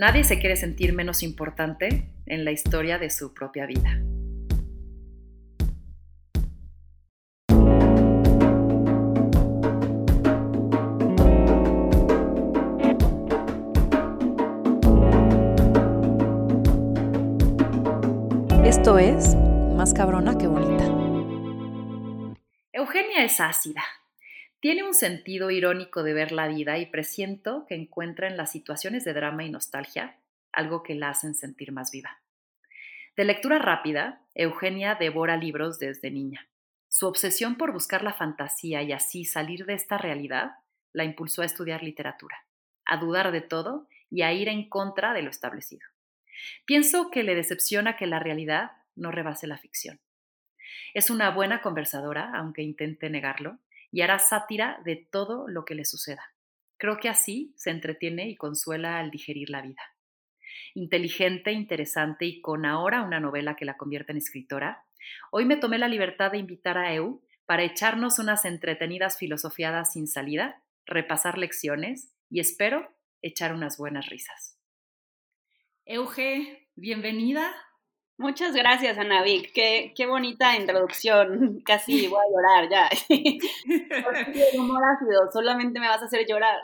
Nadie se quiere sentir menos importante en la historia de su propia vida. Esto es Más cabrona que bonita. Eugenia es ácida. Tiene un sentido irónico de ver la vida y presiento que encuentra en las situaciones de drama y nostalgia algo que la hacen sentir más viva. De lectura rápida, Eugenia devora libros desde niña. Su obsesión por buscar la fantasía y así salir de esta realidad la impulsó a estudiar literatura, a dudar de todo y a ir en contra de lo establecido. Pienso que le decepciona que la realidad no rebase la ficción. Es una buena conversadora, aunque intente negarlo, y hará sátira de todo lo que le suceda. Creo que así se entretiene y consuela al digerir la vida. Inteligente, interesante y con ahora una novela que la convierte en escritora, hoy me tomé la libertad de invitar a Eu para echarnos unas entretenidas filosofiadas sin salida, repasar lecciones y espero echar unas buenas risas. Euge, bienvenida. Muchas gracias, Ana Vic. Qué bonita introducción. Casi voy a llorar ya. Porque el humor ácido, solamente me vas a hacer llorar.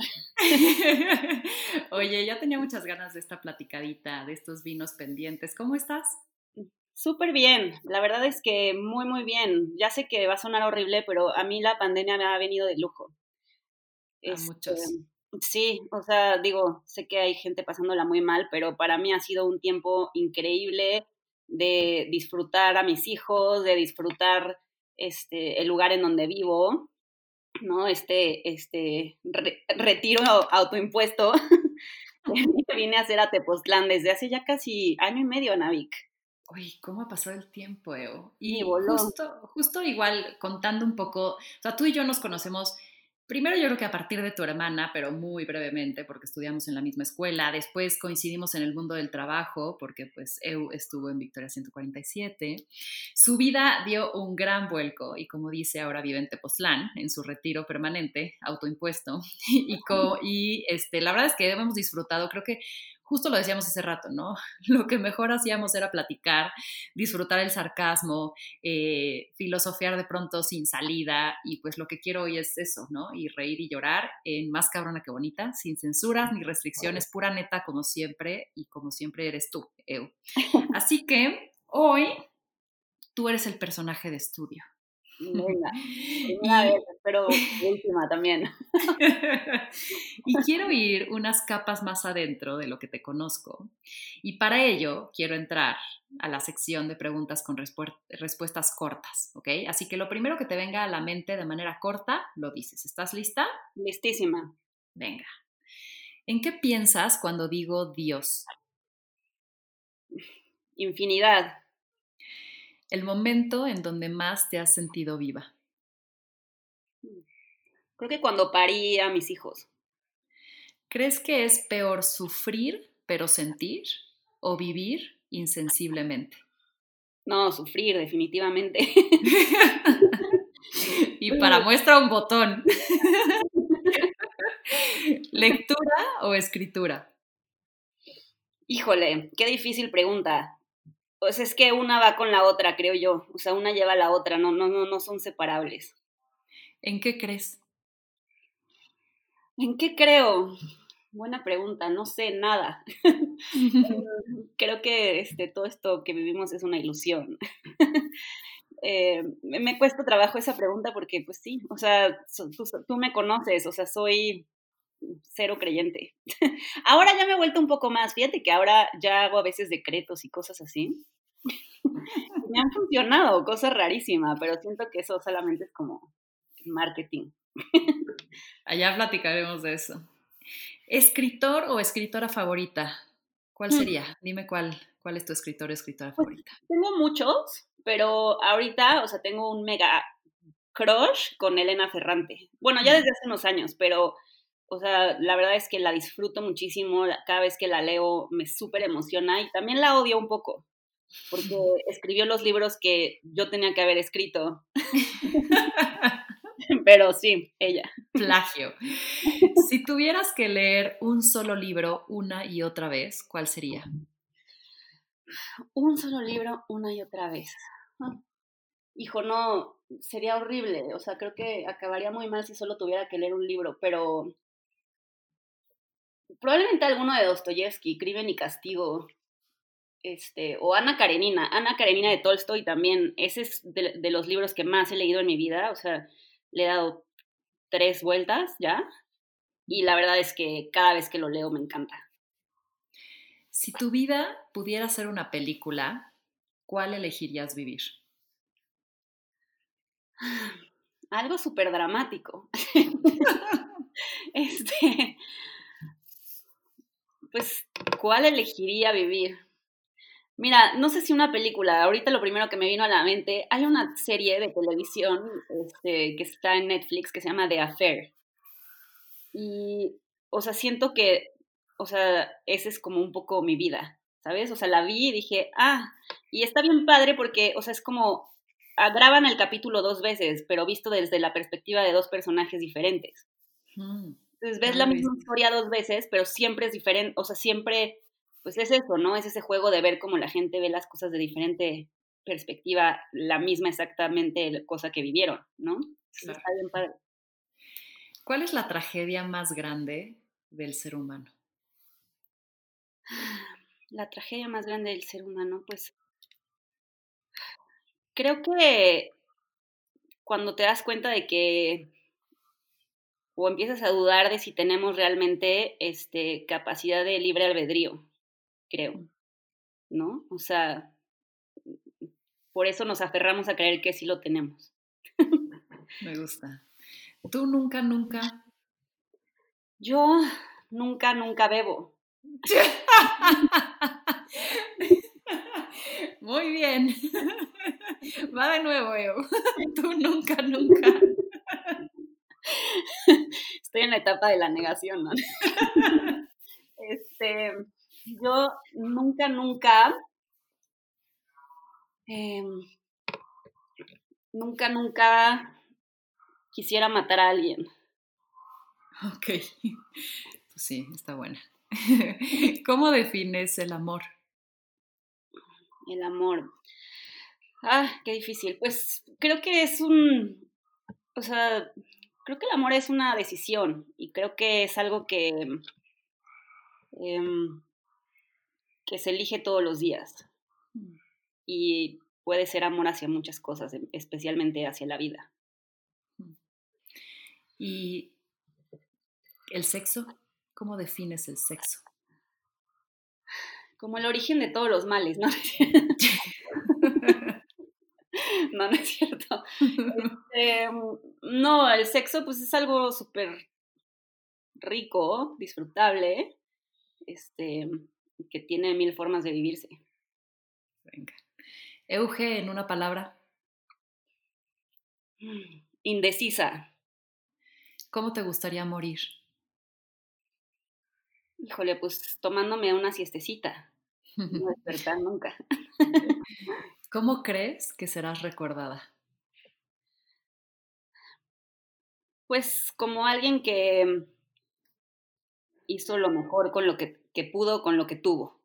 Oye, ya tenía muchas ganas de esta platicadita, de estos vinos pendientes. ¿Cómo estás? Súper bien. La verdad es que muy, muy bien. Ya sé que va a sonar horrible, pero a mí la pandemia me ha venido de lujo. A muchos. Sí, o sea, digo, sé que hay gente pasándola muy mal, pero para mí ha sido un tiempo increíble de disfrutar a mis hijos, de disfrutar el lugar en donde vivo, ¿no? Retiro autoimpuesto que vine a hacer a Tepoztlán desde hace ya casi 1.5 años, Navic. Uy, ¿cómo pasó el tiempo, Evo? Y voló. Justo igual contando un poco, o sea, tú y yo nos conocemos. Primero yo creo que a partir de tu hermana, pero muy brevemente, porque estudiamos en la misma escuela. Después coincidimos en el mundo del trabajo, porque pues Eu estuvo en Victoria 147. Su vida dio un gran vuelco y como dice, ahora vive en Tepoztlán, en su retiro permanente, autoimpuesto. Y la verdad es que hemos disfrutado, creo que justo lo decíamos hace rato, ¿no? Lo que mejor hacíamos era platicar, disfrutar el sarcasmo, filosofiar de pronto sin salida y pues lo que quiero hoy es eso, ¿no? Y reír y llorar en Más cabrona que bonita, sin censuras ni restricciones, pura neta como siempre y como siempre eres tú, Eu. Así que hoy tú eres el personaje de estudio. Venga, una vez, pero última también. Y quiero ir unas capas más adentro de lo que te conozco. Y para ello quiero entrar a la sección de preguntas con respuestas cortas, ¿ok? Así que lo primero que te venga a la mente de manera corta, lo dices. ¿Estás lista? Listísima. Venga. ¿En qué piensas cuando digo Dios? Infinidad. El momento en donde más te has sentido viva. Creo que cuando parí a mis hijos. ¿Crees que es peor sufrir pero sentir o vivir insensiblemente? No, sufrir definitivamente. Y para muestra un botón. ¿Lectura o escritura? Híjole, qué difícil pregunta. Pues es que una va con la otra, creo yo. O sea, una lleva a la otra, no son separables. ¿En qué crees? ¿En qué creo? Buena pregunta, no sé nada. Creo que todo esto que vivimos es una ilusión. Me cuesta trabajo esa pregunta porque, pues sí, o sea, tú me conoces, o sea, soy cero creyente. Ahora ya me he vuelto un poco más, fíjate que ahora ya hago a veces decretos y cosas así. Me han funcionado, cosas rarísimas, pero siento que eso solamente es como marketing. Allá platicaremos de eso. ¿Escritor o escritora favorita? ¿Cuál sería? Dime cuál es tu escritor o escritora favorita. Tengo muchos, pero ahorita, o sea, tengo un mega crush con Elena Ferrante. Bueno, ya desde hace unos años, pero o sea, la verdad es que la disfruto muchísimo, cada vez que la leo me súper emociona y también la odio un poco, porque escribió los libros que yo tenía que haber escrito. pero sí, ella. Plagio. Si tuvieras que leer un solo libro una y otra vez, ¿cuál sería? Un solo libro una y otra vez. Hijo, no, sería horrible. O sea, creo que acabaría muy mal si solo tuviera que leer un libro, pero probablemente alguno de Dostoyevsky, Crimen y Castigo, o Ana Karenina de Tolstoy también. Ese es de los libros que más he leído en mi vida. O sea, le he dado 3 vueltas ya, y la verdad es que cada vez que lo leo me encanta. Si tu vida pudiera ser una película, ¿cuál elegirías vivir? Algo súper dramático. Pues, ¿cuál elegiría vivir? Mira, no sé si una película. Ahorita lo primero que me vino a la mente, hay una serie de televisión que está en Netflix que se llama The Affair. Y, o sea, siento que, o sea, ese es como un poco mi vida, ¿sabes? O sea, la vi y dije, y está bien padre porque, o sea, es como graban el capítulo 2 veces, pero visto desde la perspectiva de 2 personajes diferentes. Entonces ves la misma historia 2 veces, pero siempre es diferente, o sea, siempre, pues es eso, ¿no? Es ese juego de ver cómo la gente ve las cosas de diferente perspectiva, la misma exactamente cosa que vivieron, ¿no? Claro. Está bien padre. ¿Cuál es la tragedia más grande del ser humano? La tragedia más grande del ser humano, pues creo que cuando te das cuenta de que o empiezas a dudar de si tenemos realmente capacidad de libre albedrío, creo, ¿no? O sea, por eso nos aferramos a creer que sí lo tenemos. Me gusta. ¿Tú nunca? Yo nunca bebo. Muy bien. Va de nuevo, Evo. Tú nunca. Estoy en la etapa de la negación, ¿no? Yo nunca quisiera matar a alguien. Ok. Pues sí, está buena. ¿Cómo defines el amor? El amor. Qué difícil. Pues creo que creo que el amor es una decisión y creo que es algo que se elige todos los días y puede ser amor hacia muchas cosas, especialmente hacia la vida. ¿Y el sexo? ¿Cómo defines el sexo? Como el origen de todos los males, ¿no? No, no es cierto. No, el sexo pues es algo súper rico, disfrutable, que tiene 1000 formas de vivirse. Venga. Euge, en una palabra. Indecisa. ¿Cómo te gustaría morir? Híjole, pues tomándome una siestecita, no despertar nunca. ¿Cómo crees que serás recordada? Pues como alguien que hizo lo mejor con lo que pudo, con lo que tuvo.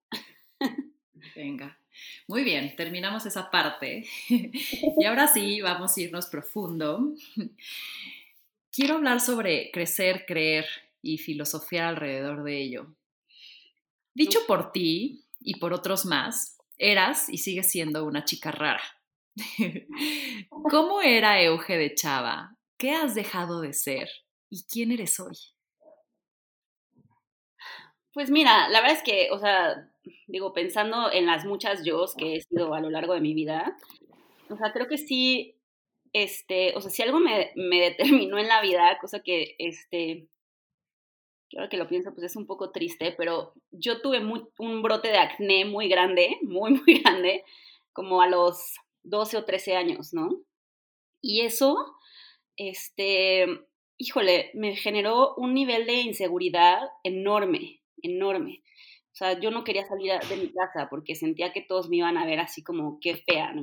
Venga. Muy bien, terminamos esa parte. Y ahora sí, vamos a irnos profundo. Quiero hablar sobre crecer, creer y filosofiar alrededor de ello. Dicho por ti y por otros más, eras y sigues siendo una chica rara. ¿Cómo era Euge de chava? ¿Qué has dejado de ser? ¿Y quién eres hoy? Pues mira, la verdad es que, o sea, digo, pensando en las muchas yo's que he sido a lo largo de mi vida, o sea, creo que sí, o sea, si algo me determinó en la vida, cosa que, ahora que lo pienso, pues es un poco triste, pero yo tuve un brote de acné muy grande, muy, muy grande, como a los 12 o 13 años, ¿no? Y eso, híjole, me generó un nivel de inseguridad enorme, enorme. O sea, yo no quería salir de mi casa porque sentía que todos me iban a ver así como, qué fea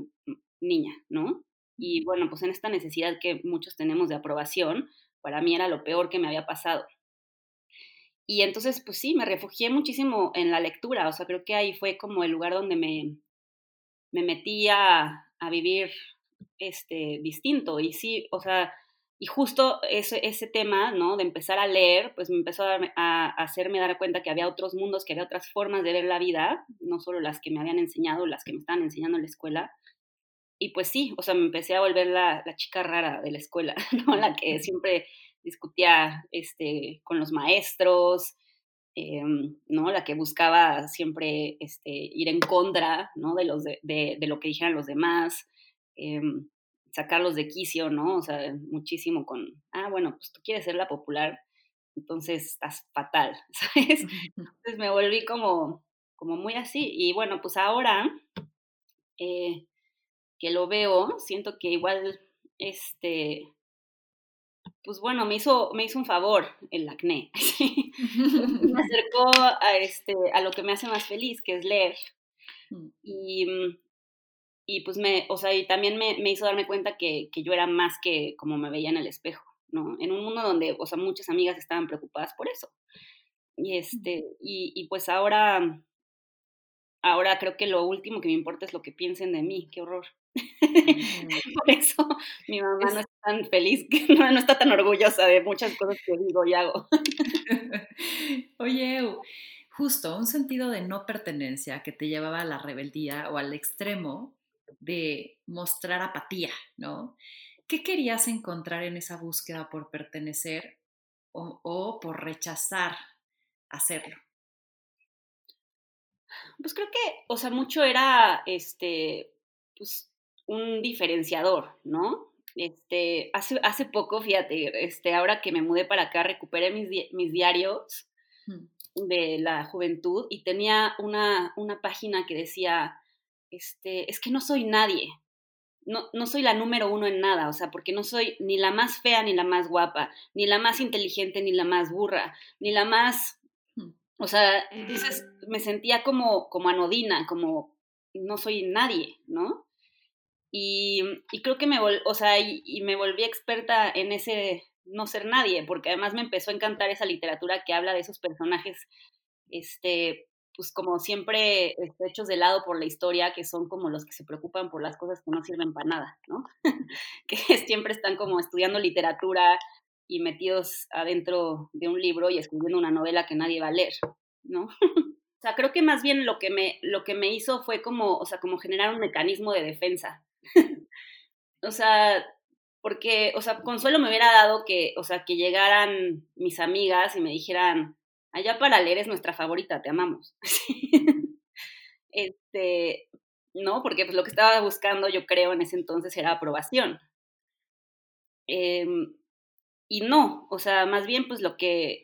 niña, ¿no? Y bueno, pues en esta necesidad que muchos tenemos de aprobación, para mí era lo peor que me había pasado. Y entonces, pues sí, me refugié muchísimo en la lectura. O sea, creo que ahí fue como el lugar donde me metí a vivir distinto. Y sí, o sea, y justo ese tema, ¿no?, de empezar a leer, pues me empezó a hacerme dar cuenta que había otros mundos, que había otras formas de ver la vida, no solo las que me habían enseñado, las que me estaban enseñando en la escuela. Y pues sí, o sea, me empecé a volver la chica rara de la escuela, ¿no?, la que siempre discutía con los maestros, ¿no?, la que buscaba siempre ir en contra, ¿no?, de lo que dijeran los demás, sacarlos de quicio, ¿no? O sea, muchísimo con, bueno, pues tú quieres ser la popular, entonces estás fatal, ¿sabes? Entonces me volví como muy así. Y bueno, pues ahora que lo veo, siento que igual, pues bueno, me hizo un favor el acné, ¿sí? Me acercó a lo que me hace más feliz, que es leer. Y pues o sea, y también me hizo darme cuenta que yo era más que como me veía en el espejo, ¿no? En un mundo donde, o sea, muchas amigas estaban preocupadas por eso. Y y pues ahora creo que lo último que me importa es lo que piensen de mí. ¡Qué horror! Por eso mi mamá no está tan feliz, no está tan orgullosa de muchas cosas que digo y hago. Oye, justo, un sentido de no pertenencia que te llevaba a la rebeldía o al extremo de mostrar apatía, ¿no? ¿Qué querías encontrar en esa búsqueda por pertenecer o por rechazar hacerlo? Pues creo que, o sea, mucho era, pues, un diferenciador, ¿no? Hace poco, fíjate, ahora que me mudé para acá, recuperé mis diarios de la juventud y tenía una página que decía, es que no soy nadie, no soy la número uno en nada, o sea, porque no soy ni la más fea, ni la más guapa, ni la más inteligente, ni la más burra, ni la más, o sea, entonces me sentía como anodina, como no soy nadie, ¿no? Y creo que me volví experta en ese no ser nadie, porque además me empezó a encantar esa literatura que habla de esos personajes, pues como siempre hechos de lado por la historia, que son como los que se preocupan por las cosas que no sirven para nada, ¿no? Que siempre están como estudiando literatura y metidos adentro de un libro y escribiendo una novela que nadie va a leer, ¿no? O sea, creo que más bien lo que me hizo fue como, o sea, como generar un mecanismo de defensa. O sea, porque, o sea, consuelo me hubiera dado que, o sea, que llegaran mis amigas y me dijeran, allá para leer es nuestra favorita, te amamos. No, porque pues lo que estaba buscando, yo creo, en ese entonces era aprobación. Y no, o sea, más bien pues lo que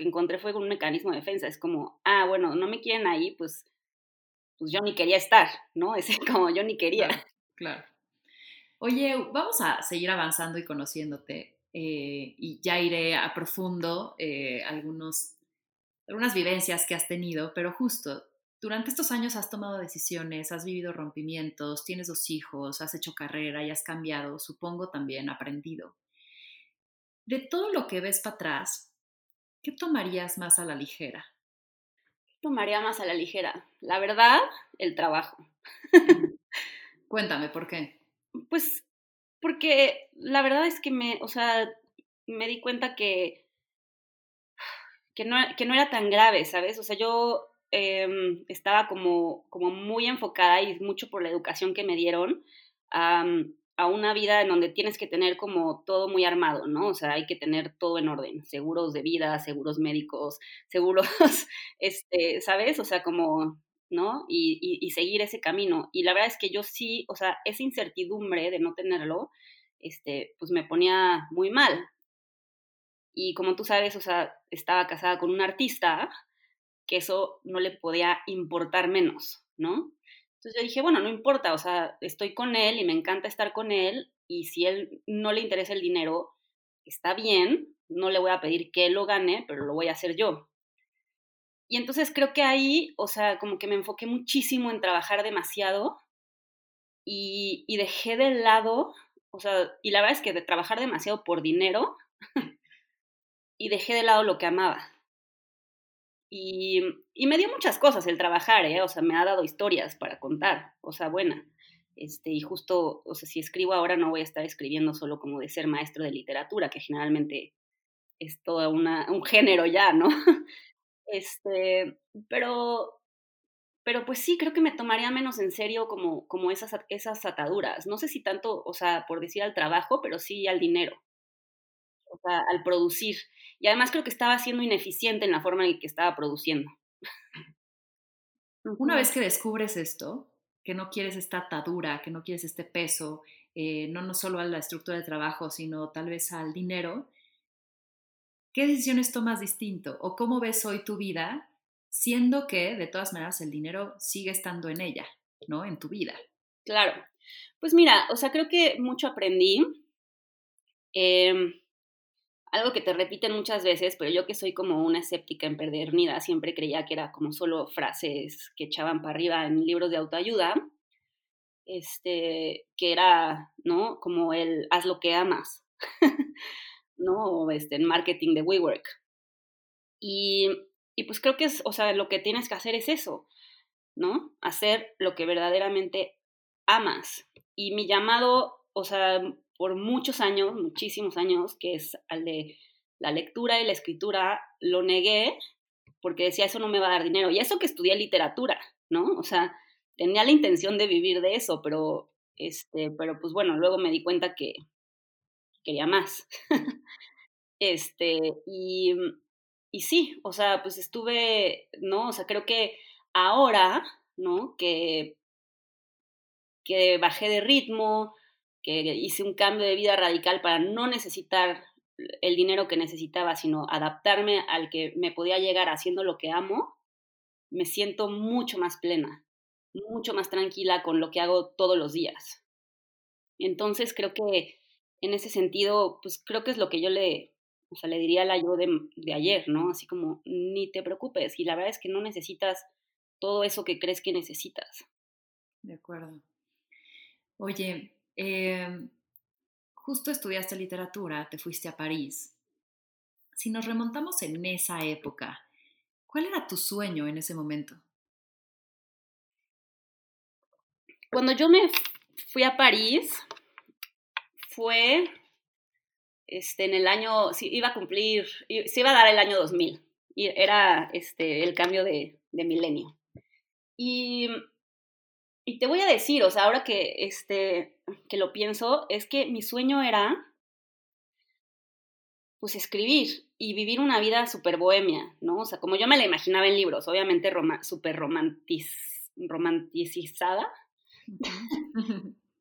encontré fue un mecanismo de defensa. Es como, bueno, no me quieren ahí, pues yo ni quería estar, ¿no? Es como, yo ni quería. Claro. Oye, vamos a seguir avanzando y conociéndote. Y ya iré a profundo algunas vivencias que has tenido, pero justo durante estos años has tomado decisiones, has vivido rompimientos, tienes 2 hijos, has hecho carrera y has cambiado, supongo también aprendido. De todo lo que ves para atrás, ¿qué tomarías más a la ligera? ¿Qué tomaría más a la ligera? La verdad, el trabajo. Cuéntame, ¿por qué? Pues porque la verdad es que me di cuenta que no era tan grave, ¿sabes? O sea, yo estaba como muy enfocada y mucho por la educación que me dieron a una vida en donde tienes que tener como todo muy armado, ¿no? O sea, hay que tener todo en orden, seguros de vida, seguros médicos, seguros, ¿sabes? O sea, como, ¿no? Y seguir ese camino. Y la verdad es que yo sí, o sea, esa incertidumbre de no tenerlo, pues me ponía muy mal. Y como tú sabes, o sea, estaba casada con un artista que eso no le podía importar menos, ¿no? Entonces yo dije, bueno, no importa, o sea, estoy con él y me encanta estar con él, y si él no le interesa el dinero, está bien, no le voy a pedir que él lo gane, pero lo voy a hacer yo. Y entonces creo que ahí, o sea, como que me enfoqué muchísimo en trabajar demasiado y dejé de lado, o sea, y la verdad es que de trabajar demasiado por dinero y dejé de lado lo que amaba. Y me dio muchas cosas el trabajar, o sea, me ha dado historias para contar, o sea, buena. Y justo, o sea, si escribo ahora no voy a estar escribiendo solo como de ser maestro de literatura, que generalmente es todo un género ya, ¿no? Pero pues sí, creo que me tomaría menos en serio como esas ataduras. No sé si tanto, o sea, por decir al trabajo, pero sí al dinero, o sea, al producir. Y además creo que estaba siendo ineficiente en la forma en que estaba produciendo. Una vez que descubres esto, que no quieres esta atadura, que no quieres este peso, no solo a la estructura de trabajo, sino tal vez al dinero, ¿qué decisiones tomas distinto? ¿O cómo ves hoy tu vida, siendo que, de todas maneras, el dinero sigue estando en ella, ¿no? En tu vida. Claro. Pues mira, o sea, creo que mucho aprendí. Algo que te repiten muchas veces, pero yo que soy como una escéptica empedernida, siempre creía que era como solo frases que echaban para arriba en libros de autoayuda, que era, ¿no? Como el haz lo que amas, ¿no? O en marketing de WeWork. Y pues creo que es, o sea, lo que tienes que hacer es eso, ¿no? Hacer lo que verdaderamente amas. Y mi llamado, o sea, por muchos años, muchísimos años, que es al de la lectura y la escritura, lo negué porque decía, eso no me va a dar dinero. Y eso que estudié literatura, ¿no? O sea, tenía la intención de vivir de eso, pero pues bueno, luego me di cuenta que quería más. Y sí, o sea, pues estuve, ¿no? O sea, creo que ahora, ¿no? Que bajé de ritmo, que hice un cambio de vida radical para no necesitar el dinero que necesitaba, sino adaptarme al que me podía llegar haciendo lo que amo, me siento mucho más plena, mucho más tranquila con lo que hago todos los días. Entonces creo que en ese sentido, pues creo que es lo que yo le diría a la yo de ayer, ¿no? Así como, ni te preocupes, y la verdad es que no necesitas todo eso que crees que necesitas. De acuerdo. Oye, justo estudiaste literatura, te fuiste a París. Si nos remontamos en esa época, ¿cuál era tu sueño en ese momento? Cuando yo me fui a París, fue en el año, se iba a dar el año 2000, y era el cambio de milenio. Y te voy a decir, o sea, ahora que lo pienso, es que mi sueño era, pues, escribir y vivir una vida súper bohemia, ¿no? O sea, como yo me la imaginaba en libros, obviamente súper romanticizada,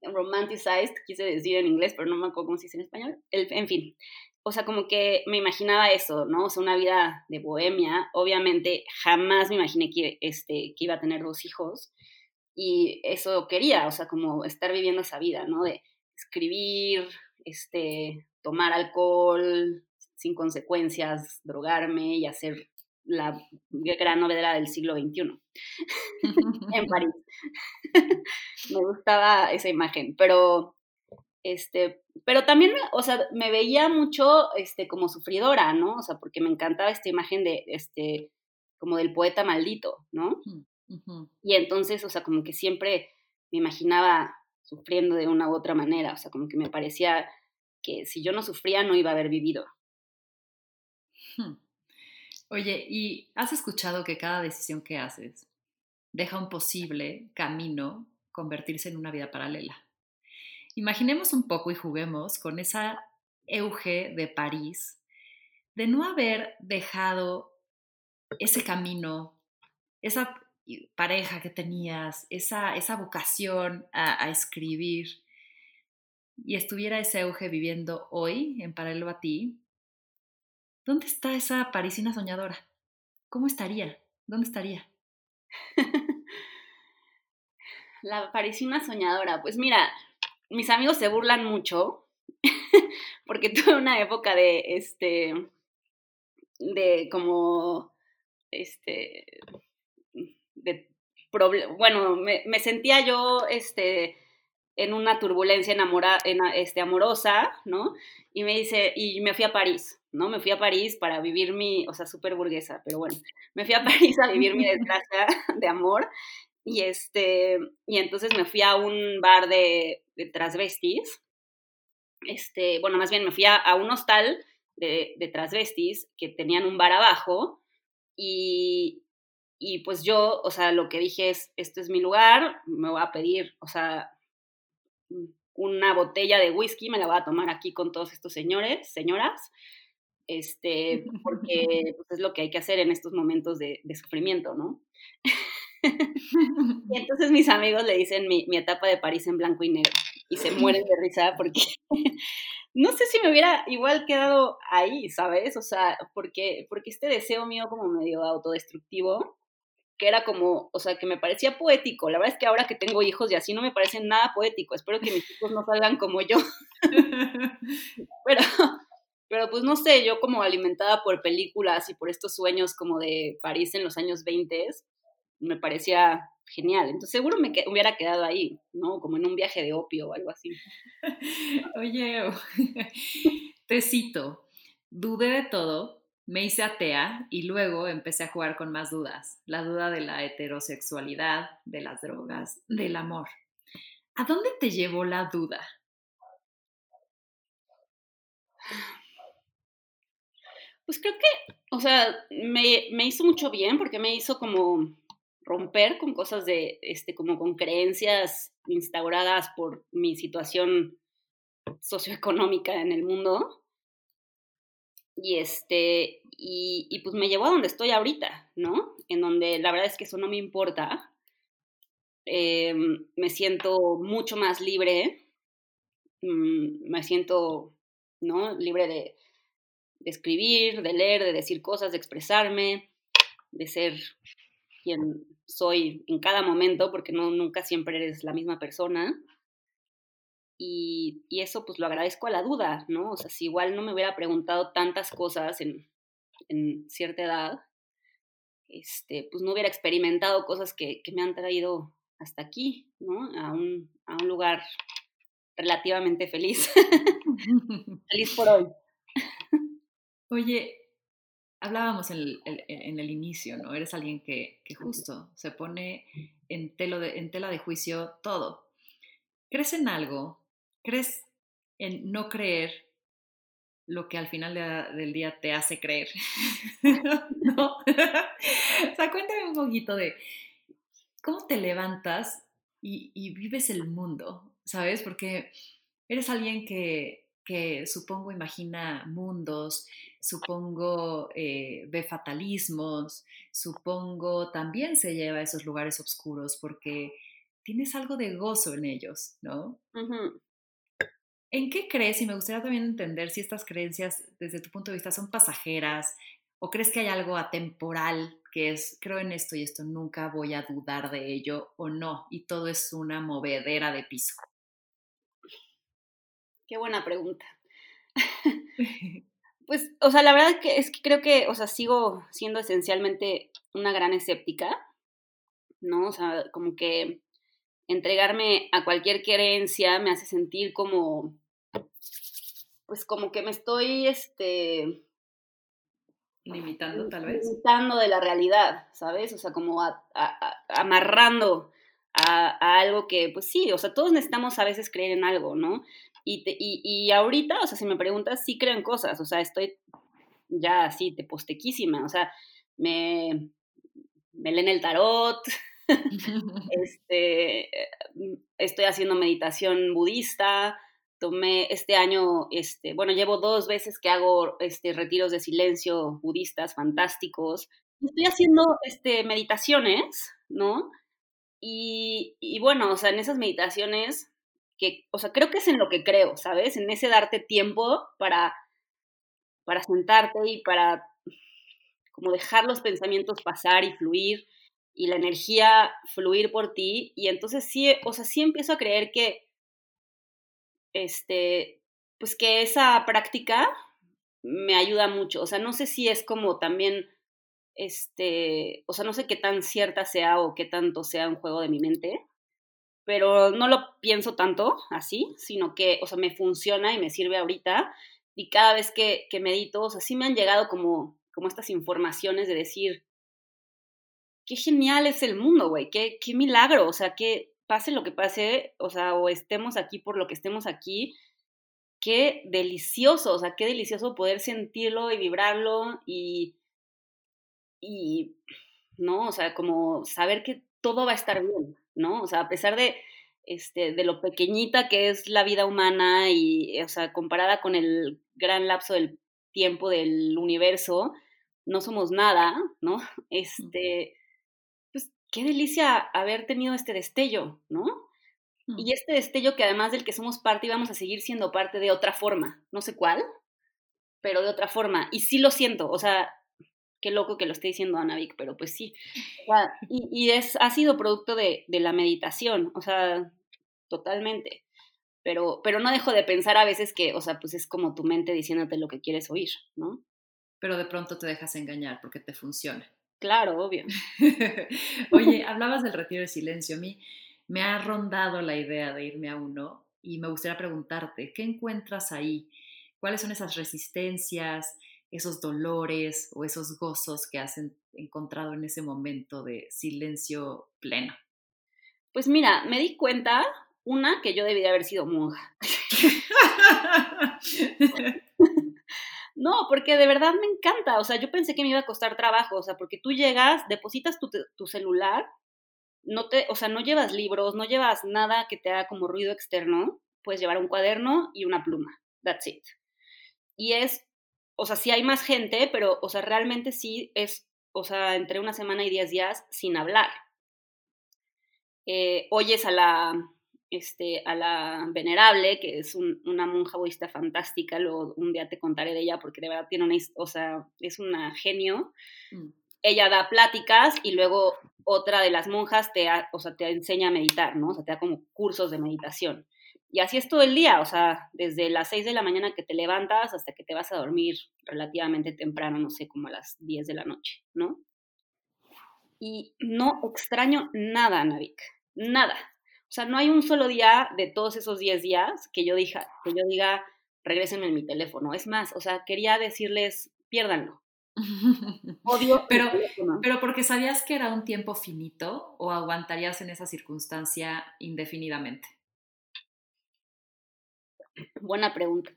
romanticized, quise decir en inglés, pero no me acuerdo cómo se dice en español, en fin. O sea, como que me imaginaba eso, ¿no? O sea, una vida de bohemia. Obviamente jamás me imaginé que iba a tener 2 hijos, y eso quería, o sea, como estar viviendo esa vida, ¿no? De escribir, tomar alcohol sin consecuencias, drogarme y hacer la gran novedad del siglo XXI en París. Me gustaba esa imagen, pero también, o sea, me veía mucho como sufridora, ¿no? O sea, porque me encantaba esta imagen de como del poeta maldito, ¿no? Y entonces, o sea, como que siempre me imaginaba sufriendo de una u otra manera, o sea, como que me parecía que si yo no sufría no iba a haber vivido. Oye, ¿y has escuchado que cada decisión que haces deja un posible camino convertirse en una vida paralela? Imaginemos un poco y juguemos con esa euge de París, de no haber dejado ese camino, esa pareja que tenías, esa vocación a escribir, y estuviera ese auge viviendo hoy en paralelo a ti, ¿dónde está esa parisina soñadora? ¿Cómo estaría? ¿Dónde estaría? La parisina soñadora, pues mira, mis amigos se burlan mucho porque tuve una época de problema. Bueno, me sentía yo en una turbulencia amorosa, ¿no? Y me dice, y me fui a París, ¿no? Me fui a París para vivir mi, o sea, súper burguesa, pero bueno, me fui a París a vivir mi desgracia de amor, y entonces me fui a un bar de transvestis, bueno, más bien me fui a un hostal de transvestis que tenían un bar abajo, y pues yo, o sea, lo que dije es, este es mi lugar, me voy a pedir, o sea, una botella de whisky, me la voy a tomar aquí con todos estos señores, señoras, porque pues, es lo que hay que hacer en estos momentos de sufrimiento, ¿no? Y entonces mis amigos le dicen mi etapa de París en blanco y negro, y se mueren de risa porque no sé si me hubiera igual quedado ahí, ¿sabes? O sea, porque este deseo mío como medio autodestructivo, que era como, o sea, que me parecía poético. La verdad es que ahora que tengo hijos y así no me parece nada poético. Espero que mis hijos no salgan como yo. Pero pues no sé, yo como alimentada por películas y por estos sueños como de París en los años 20, me parecía genial. Entonces seguro me hubiera quedado ahí, ¿no? Como en un viaje de opio o algo así. Oye, te cito. Dudé de todo. Me hice atea y luego empecé a jugar con más dudas. La duda de la heterosexualidad, de las drogas, del amor. ¿A dónde te llevó la duda? Pues creo que, o sea, me hizo mucho bien porque me hizo como romper con cosas de, como con creencias instauradas por mi situación socioeconómica en el mundo. Y pues me llevó a donde estoy ahorita, ¿no? En donde la verdad es que eso no me importa. Me siento mucho más libre. Me siento, ¿no? Libre de escribir, de leer, de decir cosas, de expresarme, de ser quien soy en cada momento, porque nunca siempre eres la misma persona. Y eso pues lo agradezco a la duda, ¿no? O sea, si igual no me hubiera preguntado tantas cosas en cierta edad, pues no hubiera experimentado cosas que me han traído hasta aquí, ¿no? A un lugar relativamente feliz. Feliz por hoy. Oye, hablábamos en el inicio, ¿no? Eres alguien que justo se pone en tela de juicio todo. ¿Crees en algo? ¿Crees en no creer lo que al final del día te hace creer? ¿No? O sea, cuéntame un poquito de cómo te levantas y vives el mundo, ¿sabes? Porque eres alguien que supongo imagina mundos, supongo ve fatalismos, supongo también se lleva a esos lugares oscuros porque tienes algo de gozo en ellos, ¿no? Uh-huh. ¿En qué crees? Y me gustaría también entender si estas creencias, desde tu punto de vista, son pasajeras o crees que hay algo atemporal que es, creo en esto y esto, nunca voy a dudar de ello o no, y todo es una movedera de piso. Qué buena pregunta. Pues, o sea, la verdad que es que creo que, o sea, sigo siendo esencialmente una gran escéptica, ¿no? O sea, como que entregarme a cualquier creencia me hace sentir como, pues como que me estoy, limitando tal vez. Limitando de la realidad, ¿sabes? O sea, como amarrando a algo que, pues sí, o sea, todos necesitamos a veces creer en algo, ¿no? Y ahorita, o sea, si me preguntas, sí creo en cosas, o sea, estoy ya así tepostequísima, o sea, me leen el tarot, estoy haciendo meditación budista, tomé este año, bueno, llevo 2 veces que hago retiros de silencio budistas fantásticos, estoy haciendo meditaciones, ¿no? Y bueno, o sea, en esas meditaciones, que, o sea, creo que es en lo que creo, ¿sabes? En ese darte tiempo para sentarte y para como dejar los pensamientos pasar y fluir, y la energía fluir por ti, y entonces sí, o sea, sí empiezo a creer que, pues que esa práctica me ayuda mucho, o sea, no sé si es como también, o sea, no sé qué tan cierta sea o qué tanto sea un juego de mi mente, pero no lo pienso tanto así, sino que, o sea, me funciona y me sirve ahorita, y cada vez que medito, o sea, sí me han llegado como estas informaciones de decir, qué genial es el mundo, güey, qué milagro, o sea, que pase lo que pase, o sea, o estemos aquí por lo que estemos aquí, qué delicioso, o sea, qué delicioso poder sentirlo y vibrarlo y no, o sea, como saber que todo va a estar bien, ¿no? O sea, a pesar de lo pequeñita que es la vida humana y, o sea, comparada con el gran lapso del tiempo del universo, no somos nada, ¿no? Pues, qué delicia haber tenido este destello, ¿no? Y este destello que además del que somos parte y vamos a seguir siendo parte de otra forma, no sé cuál, pero de otra forma. Y sí lo siento, o sea, qué loco que lo esté diciendo Ana Vic, pero pues sí. O sea, y ha sido producto de la meditación, o sea, totalmente. Pero no dejo de pensar a veces que, o sea, pues es como tu mente diciéndote lo que quieres oír, ¿no? Pero de pronto te dejas engañar porque te funciona. Claro, obvio. Oye, hablabas del retiro de silencio. A mí me ha rondado la idea de irme a uno y me gustaría preguntarte, ¿qué encuentras ahí? ¿Cuáles son esas resistencias, esos dolores o esos gozos que has encontrado en ese momento de silencio pleno? Pues mira, me di cuenta, una, que yo debí de haber sido monja. No, porque de verdad me encanta. O sea, yo pensé que me iba a costar trabajo. O sea, porque tú llegas, depositas tu celular, no llevas libros, no llevas nada que te haga como ruido externo. Puedes llevar un cuaderno y una pluma. That's it. Y es, o sea, sí hay más gente, pero, o sea, realmente sí es, o sea, entre una semana y 10 días sin hablar. Oyes a la venerable, que es una monja budista fantástica, luego un día te contaré de ella porque de verdad tiene o sea, es una genio. Ella da pláticas y luego otra de las monjas te enseña a meditar, ¿no? O sea, te da como cursos de meditación. Y así es todo el día, o sea, desde las 6 de la mañana que te levantas hasta que te vas a dormir relativamente temprano, no sé, como a las 10 de la noche, ¿no? Y no extraño nada, Anavik, nada. O sea, no hay un solo día de todos esos 10 días que yo diga, regrésenme en mi teléfono. Es más, o sea, quería decirles, piérdanlo. Odio. Pero porque sabías que era un tiempo finito o aguantarías en esa circunstancia indefinidamente. Buena pregunta.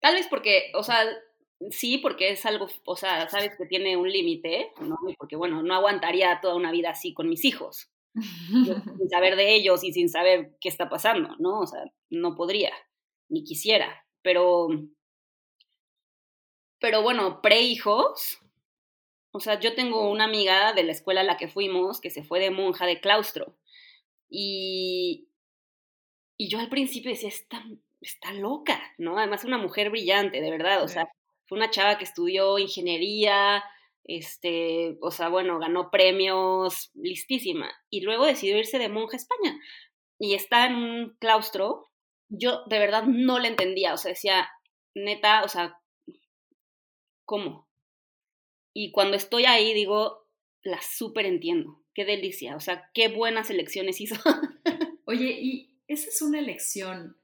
Tal vez porque, o sea, sí, porque es algo, o sea, sabes que tiene un límite, ¿no? Porque, bueno, no aguantaría toda una vida así con mis hijos. Sin saber de ellos y sin saber qué está pasando, ¿no? O sea, no podría, ni quisiera, pero bueno, pre-hijos, o sea, yo tengo una amiga de la escuela a la que fuimos que se fue de monja de claustro y yo al principio decía, está loca, ¿no? Además una mujer brillante, de verdad, o sea, fue una chava que estudió ingeniería, o sea, bueno, ganó premios, listísima, y luego decidió irse de monja a España, y está en un claustro. Yo de verdad no la entendía, o sea, decía, neta, o sea, ¿cómo? Y cuando estoy ahí digo, la súper entiendo, qué delicia, o sea, qué buenas elecciones hizo. Oye, ¿y esa es una elección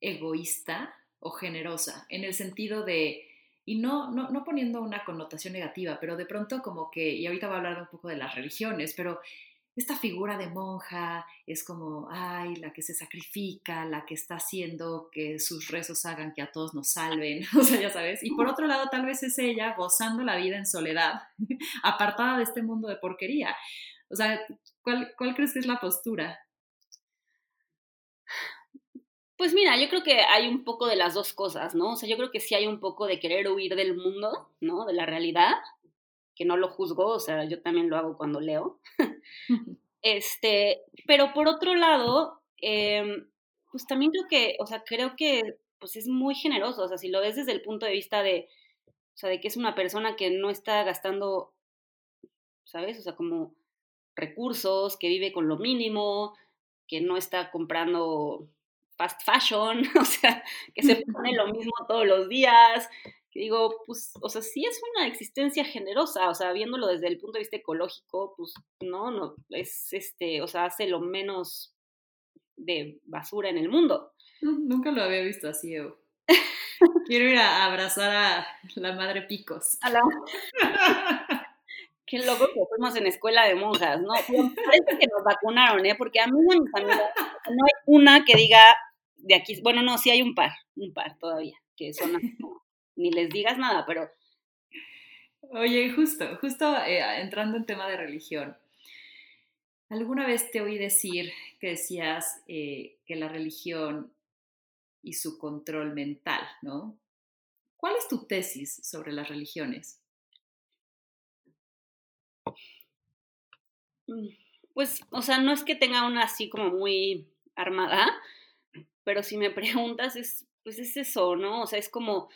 egoísta o generosa? En el sentido de, y no poniendo una connotación negativa, pero de pronto como que, y ahorita voy a hablar un poco de las religiones, pero esta figura de monja es como, ay, la que se sacrifica, la que está haciendo que sus rezos hagan que a todos nos salven, o sea, ya sabes. Y por otro lado, tal vez es ella gozando la vida en soledad, apartada de este mundo de porquería. O sea, ¿cuál crees que es la postura? Pues mira, yo creo que hay un poco de las dos cosas, ¿no? O sea, yo creo que sí hay un poco de querer huir del mundo, ¿no? De la realidad, que no lo juzgo, o sea, yo también lo hago cuando leo. Pero por otro lado, pues también creo que, o sea, pues es muy generoso, o sea, si lo ves desde el punto de vista de, o sea, de que es una persona que no está gastando, ¿sabes? O sea, como recursos, que vive con lo mínimo, que no está comprando fast fashion, o sea, que se pone lo mismo todos los días, que digo, pues, o sea, sí es una existencia generosa, o sea, viéndolo desde el punto de vista ecológico, pues, no, es, o sea, hace lo menos de basura en el mundo. Nunca lo había visto así, Evo. Quiero ir a abrazar a la madre Picos. Qué loco que fuimos en escuela de monjas, ¿no? Parece que nos vacunaron, ¿eh? Porque a mí y a mis amigas no hay una que diga de aquí... Bueno, no, sí hay un par todavía, que son así como, ni les digas nada, pero... Oye, justo, entrando en tema de religión, alguna vez te oí decir que decías que la religión y su control mental, ¿no? ¿Cuál es tu tesis sobre las religiones? Pues, o sea, no es que tenga una así como muy armada, pero si me preguntas, es eso, ¿no? O sea, es como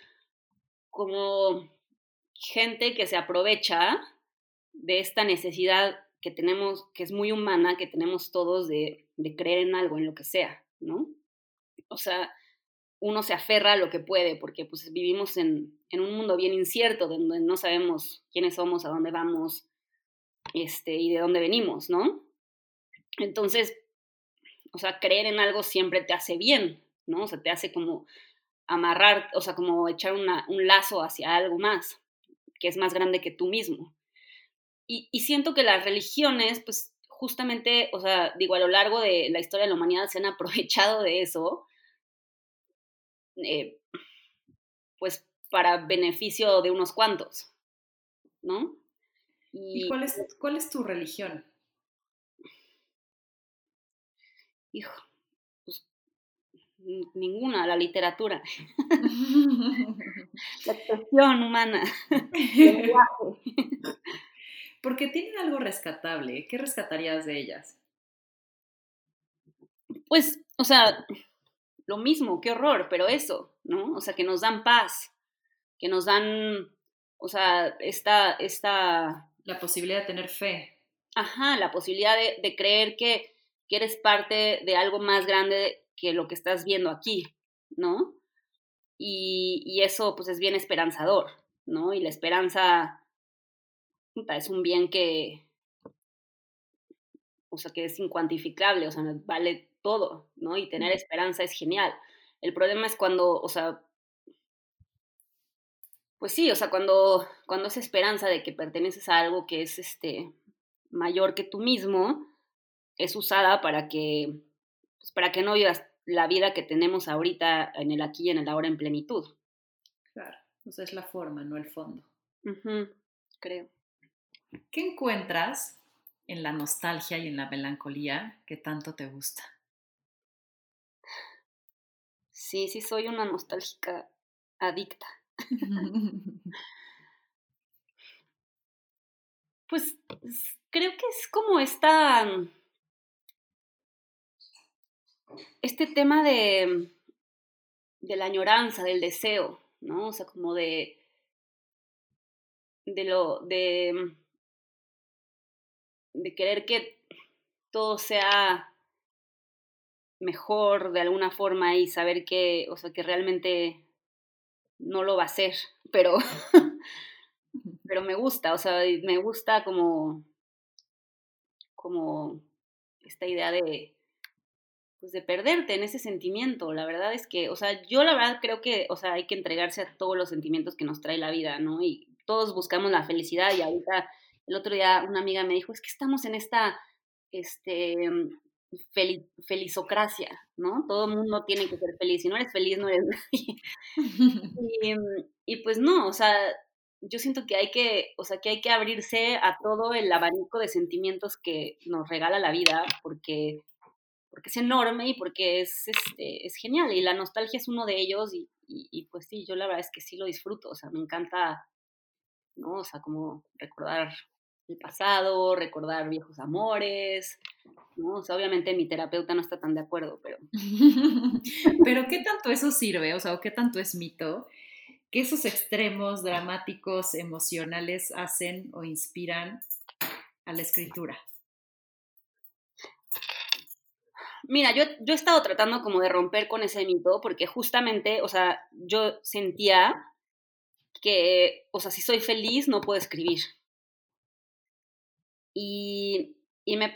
gente que se aprovecha de esta necesidad que tenemos, que es muy humana, que tenemos todos de creer en algo, en lo que sea, ¿no? O sea, uno se aferra a lo que puede, porque pues vivimos en un mundo bien incierto, donde no sabemos quiénes somos, a dónde vamos, y de dónde venimos, ¿no? Entonces, o sea, creer en algo siempre te hace bien, ¿no? O sea, te hace como amarrar, o sea, como echar un lazo hacia algo más, que es más grande que tú mismo. Y siento que las religiones, pues, justamente, o sea, digo, a lo largo de la historia de la humanidad se han aprovechado de eso, pues, para beneficio de unos cuantos, ¿no? ¿Y cuál es tu religión? Hijo, pues, ninguna, la literatura. La expresión humana. Porque tienen algo rescatable. ¿Qué rescatarías de ellas? Pues, o sea, lo mismo, qué horror, pero eso, ¿no? O sea, que nos dan paz, que nos dan, o sea, la posibilidad de tener fe. Ajá, la posibilidad de creer que eres parte de algo más grande que lo que estás viendo aquí, ¿no? Y eso, pues, es bien esperanzador, ¿no? Y la esperanza... es un bien que, o sea, que es incuantificable, o sea, vale todo, ¿no? Y tener esperanza es genial. El problema es cuando, o sea, pues sí, o sea, cuando esa esperanza de que perteneces a algo que es mayor que tú mismo es usada para que no vivas la vida que tenemos ahorita en el aquí y en el ahora en plenitud. Claro, o sea, es la forma, no el fondo. Uh-huh, creo. ¿Qué encuentras en la nostalgia y en la melancolía que tanto te gusta? Sí, sí soy una nostálgica adicta. Pues creo que es como este tema de la añoranza, del deseo, ¿no? O sea, como de querer que todo sea mejor de alguna forma y saber que, o sea, que realmente no lo va a ser, pero me gusta, o sea, me gusta como esta idea de, pues, de perderte en ese sentimiento. La verdad es que, o sea, yo la verdad creo que, o sea, hay que entregarse a todos los sentimientos que nos trae la vida, ¿no? Y todos buscamos la felicidad, y ahorita... El otro día una amiga me dijo, es que estamos en esta felizocracia, ¿no? Todo el mundo tiene que ser feliz. Si no eres feliz, no eres nadie. y pues no, o sea, yo siento que hay que abrirse a todo el abanico de sentimientos que nos regala la vida, porque es enorme y porque es genial. Y la nostalgia es uno de ellos, y pues sí, yo la verdad es que sí lo disfruto. O sea, me encanta, ¿no? O sea, como recordar el pasado, recordar viejos amores, ¿no? O sea, obviamente mi terapeuta no está tan de acuerdo, pero... Pero ¿qué tanto eso sirve? O sea, ¿qué tanto es mito? ¿Qué esos extremos dramáticos, emocionales hacen o inspiran a la escritura? Mira, yo he estado tratando como de romper con ese mito, porque justamente, o sea, yo sentía que, o sea, si soy feliz no puedo escribir. Y me ha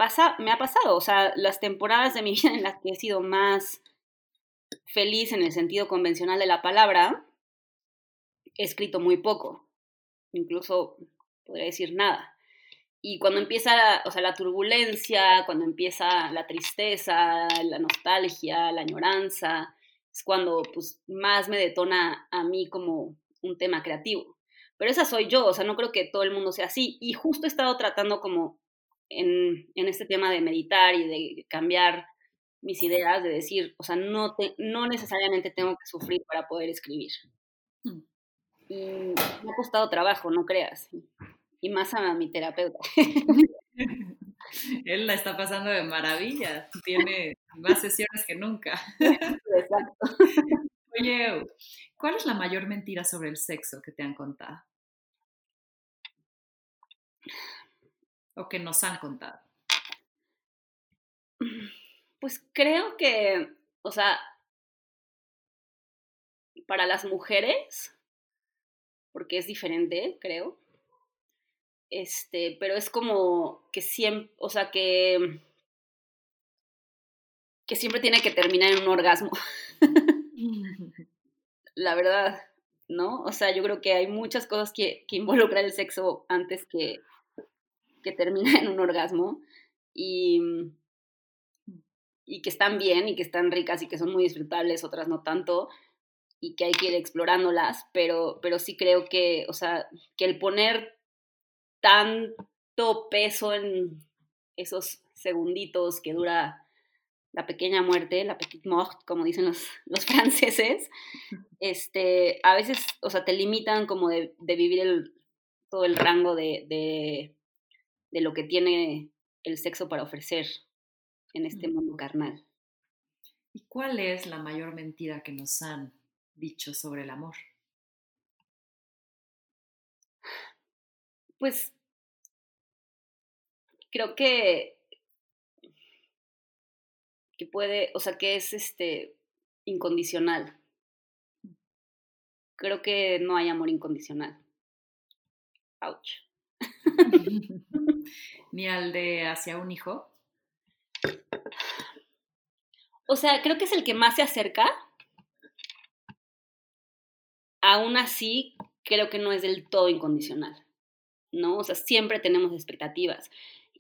pasado, o sea, las temporadas de mi vida en las que he sido más feliz en el sentido convencional de la palabra, he escrito muy poco, incluso podría decir nada. Y cuando empieza, o sea, la turbulencia, cuando empieza la tristeza, la nostalgia, la añoranza, es cuando pues, más me detona a mí como un tema creativo. Pero esa soy yo, o sea, no creo que todo el mundo sea así. Y justo he estado tratando como en este tema de meditar y de cambiar mis ideas, de decir, o sea, no necesariamente tengo que sufrir para poder escribir. Y me ha costado trabajo, no creas. Y más a mi terapeuta. Él la está pasando de maravilla, tiene más sesiones que nunca. Exacto. Oye, ¿cuál es la mayor mentira sobre el sexo que te han contado? ¿O que nos han contado? Pues creo que, o sea, para las mujeres, porque es diferente, creo, pero es como que siempre, o sea, que siempre tiene que terminar en un orgasmo. La verdad, ¿no? O sea, yo creo que hay muchas cosas que involucran el sexo antes que termina en un orgasmo y que están bien y que están ricas y que son muy disfrutables, otras no tanto, y que hay que ir explorándolas, pero sí creo que, o sea, que el poner tanto peso en esos segunditos que dura la pequeña muerte, la petite mort, como dicen los franceses, a veces, o sea, te limitan como de vivir todo el rango de lo que tiene el sexo para ofrecer en este mundo carnal. ¿Y cuál es la mayor mentira que nos han dicho sobre el amor? Pues creo que puede, o sea, que es incondicional. Creo que no hay amor incondicional. Ouch. ¿Ni al de hacia un hijo? O sea, creo que es el que más se acerca. Aún así, creo que no es del todo incondicional, ¿no? O sea, siempre tenemos expectativas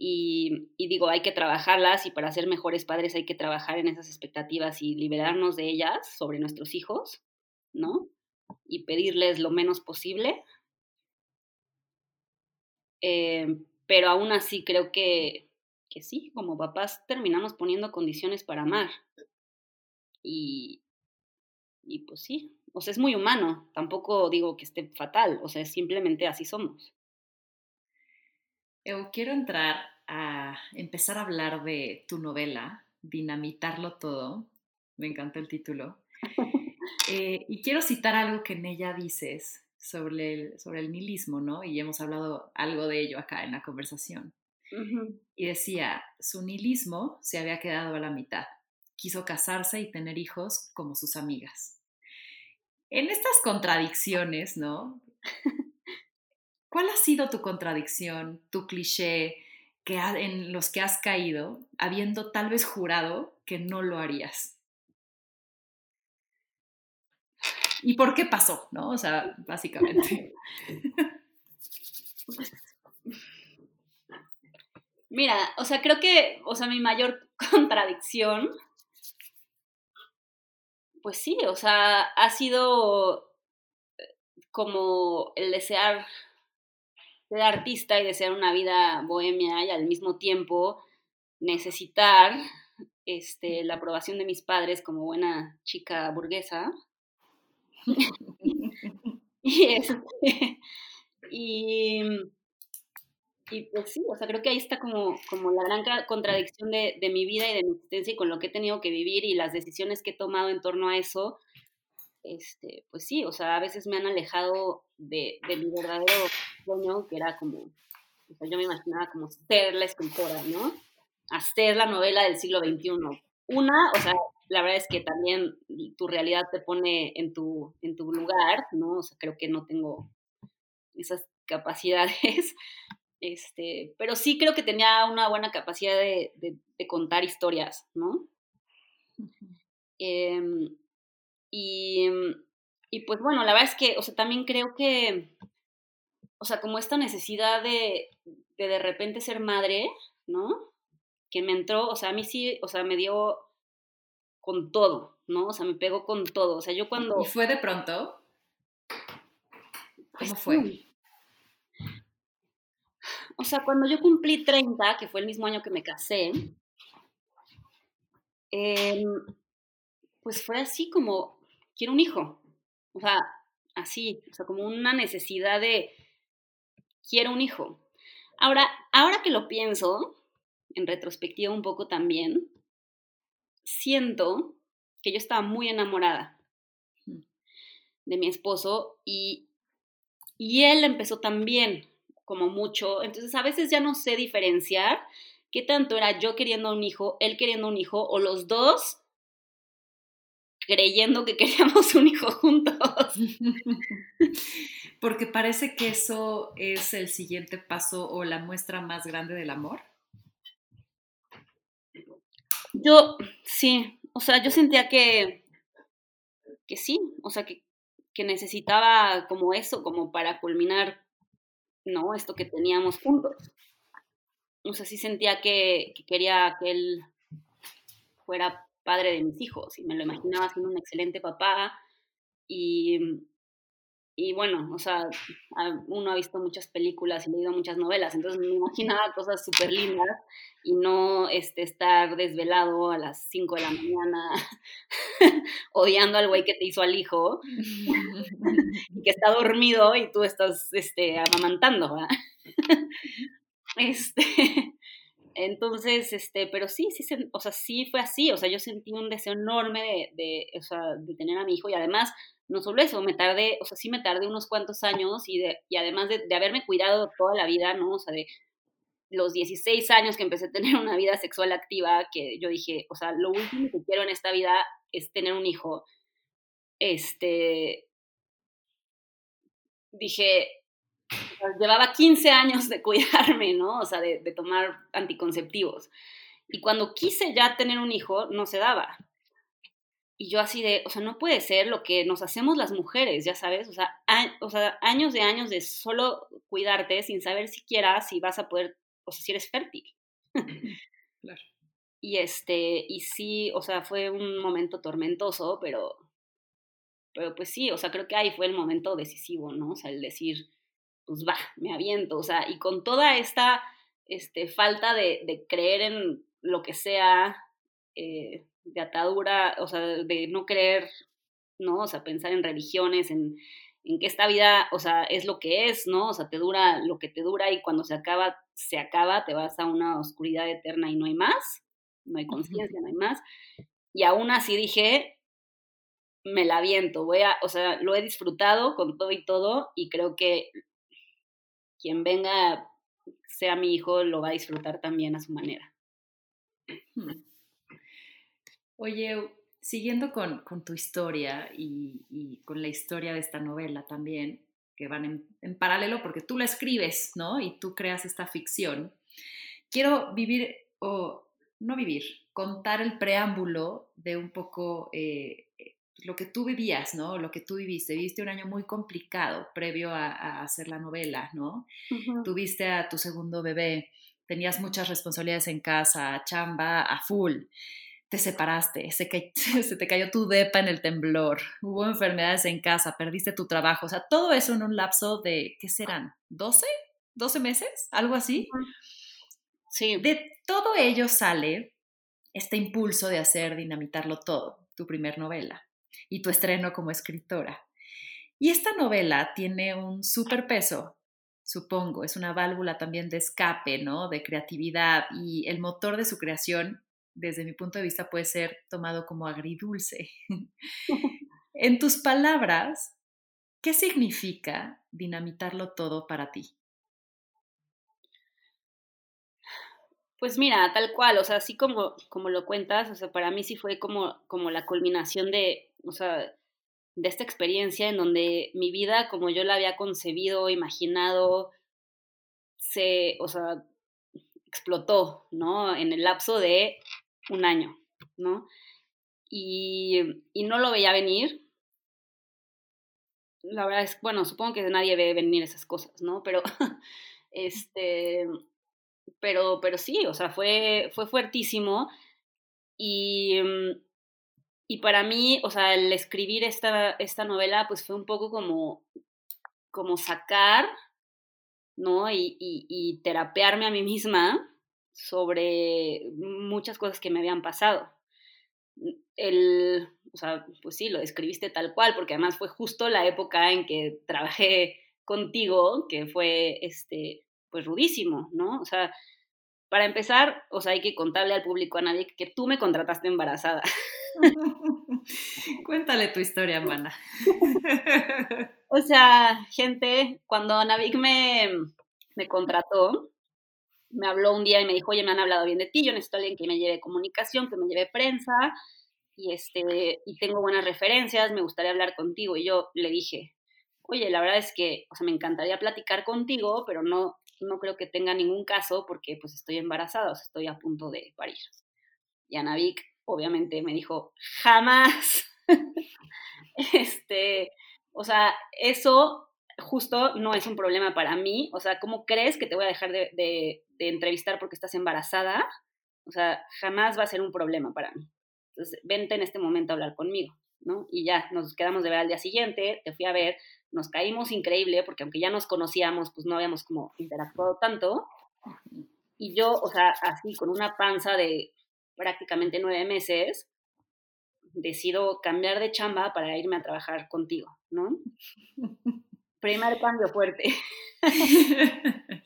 y digo, hay que trabajarlas, y para ser mejores padres hay que trabajar en esas expectativas y liberarnos de ellas sobre nuestros hijos, ¿no? Y pedirles lo menos posible. Pero aún así creo que sí, como papás terminamos poniendo condiciones para amar. Y pues sí, o sea, es muy humano, tampoco digo que esté fatal, o sea, simplemente así somos. Eu, quiero empezar a hablar de tu novela, Dinamitarlo Todo, me encantó el título, y quiero citar algo que en ella dices sobre el nihilismo, ¿no? Y hemos hablado algo de ello acá en la conversación. Uh-huh. Y decía, su nihilismo se había quedado a la mitad. Quiso casarse y tener hijos como sus amigas. En estas contradicciones, ¿no? ¿Cuál ha sido tu contradicción, tu cliché en los que has caído, habiendo tal vez jurado que no lo harías? ¿Y por qué pasó, no? O sea, básicamente. Mira, o sea, creo que, o sea, mi mayor contradicción, pues sí, o sea, ha sido como el desear ser artista y desear una vida bohemia y al mismo tiempo necesitar la aprobación de mis padres como buena chica burguesa. Y pues sí, o sea, creo que ahí está como la gran contradicción de mi vida y de mi existencia y con lo que he tenido que vivir y las decisiones que he tomado en torno a eso. Pues sí, o sea, a veces me han alejado de mi verdadero sueño, que era como, o sea, yo me imaginaba como ser la escritora, ¿no? Hacer la novela del siglo XXI. O sea, la verdad es que también tu realidad te pone en tu lugar, ¿no? O sea, creo que no tengo esas capacidades, Pero sí creo que tenía una buena capacidad de contar historias, ¿no? Uh-huh. Y pues bueno, la verdad es que, o sea, también creo que, o sea, como esta necesidad de repente ser madre, ¿no? Que me entró, o sea, a mí sí, o sea, me dio con todo, ¿no? O sea, me pegó con todo, o sea, yo cuando... ¿Y fue de pronto? Pues, ¿cómo fue? O sea, cuando yo cumplí 30, que fue el mismo año que me casé, pues fue así como, quiero un hijo, o sea, así, o sea, como una necesidad de, quiero un hijo. Ahora que lo pienso, en retrospectiva un poco también, siento que yo estaba muy enamorada de mi esposo y él empezó también como mucho, entonces a veces ya no sé diferenciar qué tanto era yo queriendo un hijo, él queriendo un hijo, o los dos creyendo que queríamos un hijo juntos. Porque parece que eso es el siguiente paso o la muestra más grande del amor. Yo, sí, o sea, yo sentía que sí, o sea, que necesitaba como eso, como para culminar, ¿no? Esto que teníamos juntos. O sea, sí sentía que quería que él fuera padre de mis hijos, y me lo imaginaba siendo un excelente papá, y bueno, o sea, uno ha visto muchas películas y leído muchas novelas, entonces me imaginaba cosas súper lindas, y no estar desvelado a las 5 de la mañana, odiando al güey que te hizo al hijo, y que está dormido, y tú estás amamantando, ¿verdad? Entonces, pero sí, o sea, sí fue así, o sea, yo sentí un deseo enorme o sea, de tener a mi hijo, y además, no solo eso, me tardé unos cuantos años, y además de haberme cuidado toda la vida, ¿no? O sea, de los 16 años que empecé a tener una vida sexual activa, que yo dije, o sea, lo último que quiero en esta vida es tener un hijo, dije... Llevaba 15 años de cuidarme, ¿no? O sea, de tomar anticonceptivos. Y cuando quise ya tener un hijo, no se daba. Y yo así o sea, no puede ser lo que nos hacemos las mujeres, ya sabes. O sea, años de solo cuidarte sin saber siquiera si vas a poder, o sea, si eres fértil. Claro. Y sí, o sea, fue un momento tormentoso, pero pues sí, o sea, creo que ahí fue el momento decisivo, ¿no? O sea, el decir... pues va, me aviento, o sea, y con toda esta falta de creer en lo que sea, de atadura, o sea, de no creer, ¿no? O sea, pensar en religiones, en que esta vida, o sea, es lo que es, ¿no? O sea, te dura lo que te dura y cuando se acaba, te vas a una oscuridad eterna y no hay más, no hay conciencia, no hay más, y aún así dije... me la aviento, o sea, lo he disfrutado con todo y todo, y creo que quien venga, sea mi hijo, lo va a disfrutar también a su manera. Oye, siguiendo con tu historia y con la historia de esta novela también, que van en paralelo porque tú la escribes, ¿no? Y tú creas esta ficción. Quiero contar el preámbulo de un poco... lo que tú vivías, ¿no? Lo que tú viviste un año muy complicado previo a hacer la novela, ¿no? Uh-huh. Tuviste a tu segundo bebé, tenías muchas responsabilidades en casa, chamba a full, te separaste, se te cayó tu depa en el temblor, hubo enfermedades en casa, perdiste tu trabajo, o sea, todo eso en un lapso de, ¿qué serán? ¿12 meses? ¿Algo así? Uh-huh. Sí. De todo ello sale este impulso de hacer Dinamitarlo Todo, tu primer novela. Y tu estreno como escritora. Y esta novela tiene un superpeso, supongo, es una válvula también de escape, ¿no? De creatividad, y el motor de su creación, desde mi punto de vista, puede ser tomado como agridulce. En tus palabras, ¿qué significa dinamitarlo todo para ti? Pues mira, tal cual, o sea, así como lo cuentas, o sea, para mí sí fue como la culminación o sea, de esta experiencia en donde mi vida, como yo la había concebido, imaginado, o sea, explotó, ¿no? En el lapso de un año, ¿no? Y no lo veía venir. La verdad es, bueno, supongo que nadie ve venir esas cosas, ¿no? Pero, pero sí, o sea, fue fuertísimo. Y para mí, o sea, el escribir esta novela, pues fue un poco como sacar, ¿no? Y terapearme a mí misma sobre muchas cosas que me habían pasado. O sea, pues sí, lo describiste tal cual, porque además fue justo la época en que trabajé contigo, que fue, pues, rudísimo, ¿no? O sea, para empezar, o sea, hay que contarle al público, a nadie, que tú me contrataste embarazada. Cuéntale tu historia, hermana. O sea, gente, cuando Navik me contrató, me habló un día y me dijo, oye, me han hablado bien de ti, yo necesito a alguien que me lleve comunicación, que me lleve prensa, y tengo buenas referencias, me gustaría hablar contigo. Y yo le dije, oye, la verdad es que, o sea, me encantaría platicar contigo, pero no creo que tenga ningún caso porque, pues, estoy embarazada, o sea, estoy a punto de parir. Y a Navik, obviamente, me dijo, jamás. O sea, eso justo no es un problema para mí. O sea, ¿cómo crees que te voy a dejar de entrevistar porque estás embarazada? O sea, jamás va a ser un problema para mí. Entonces, vente en este momento a hablar conmigo, ¿no? Y ya, nos quedamos de ver al día siguiente, te fui a ver, nos caímos increíble, porque aunque ya nos conocíamos, pues no habíamos como interactuado tanto. Y yo, o sea, así, con una panza de prácticamente 9 meses, decido cambiar de chamba para irme a trabajar contigo, ¿no? Primer cambio fuerte.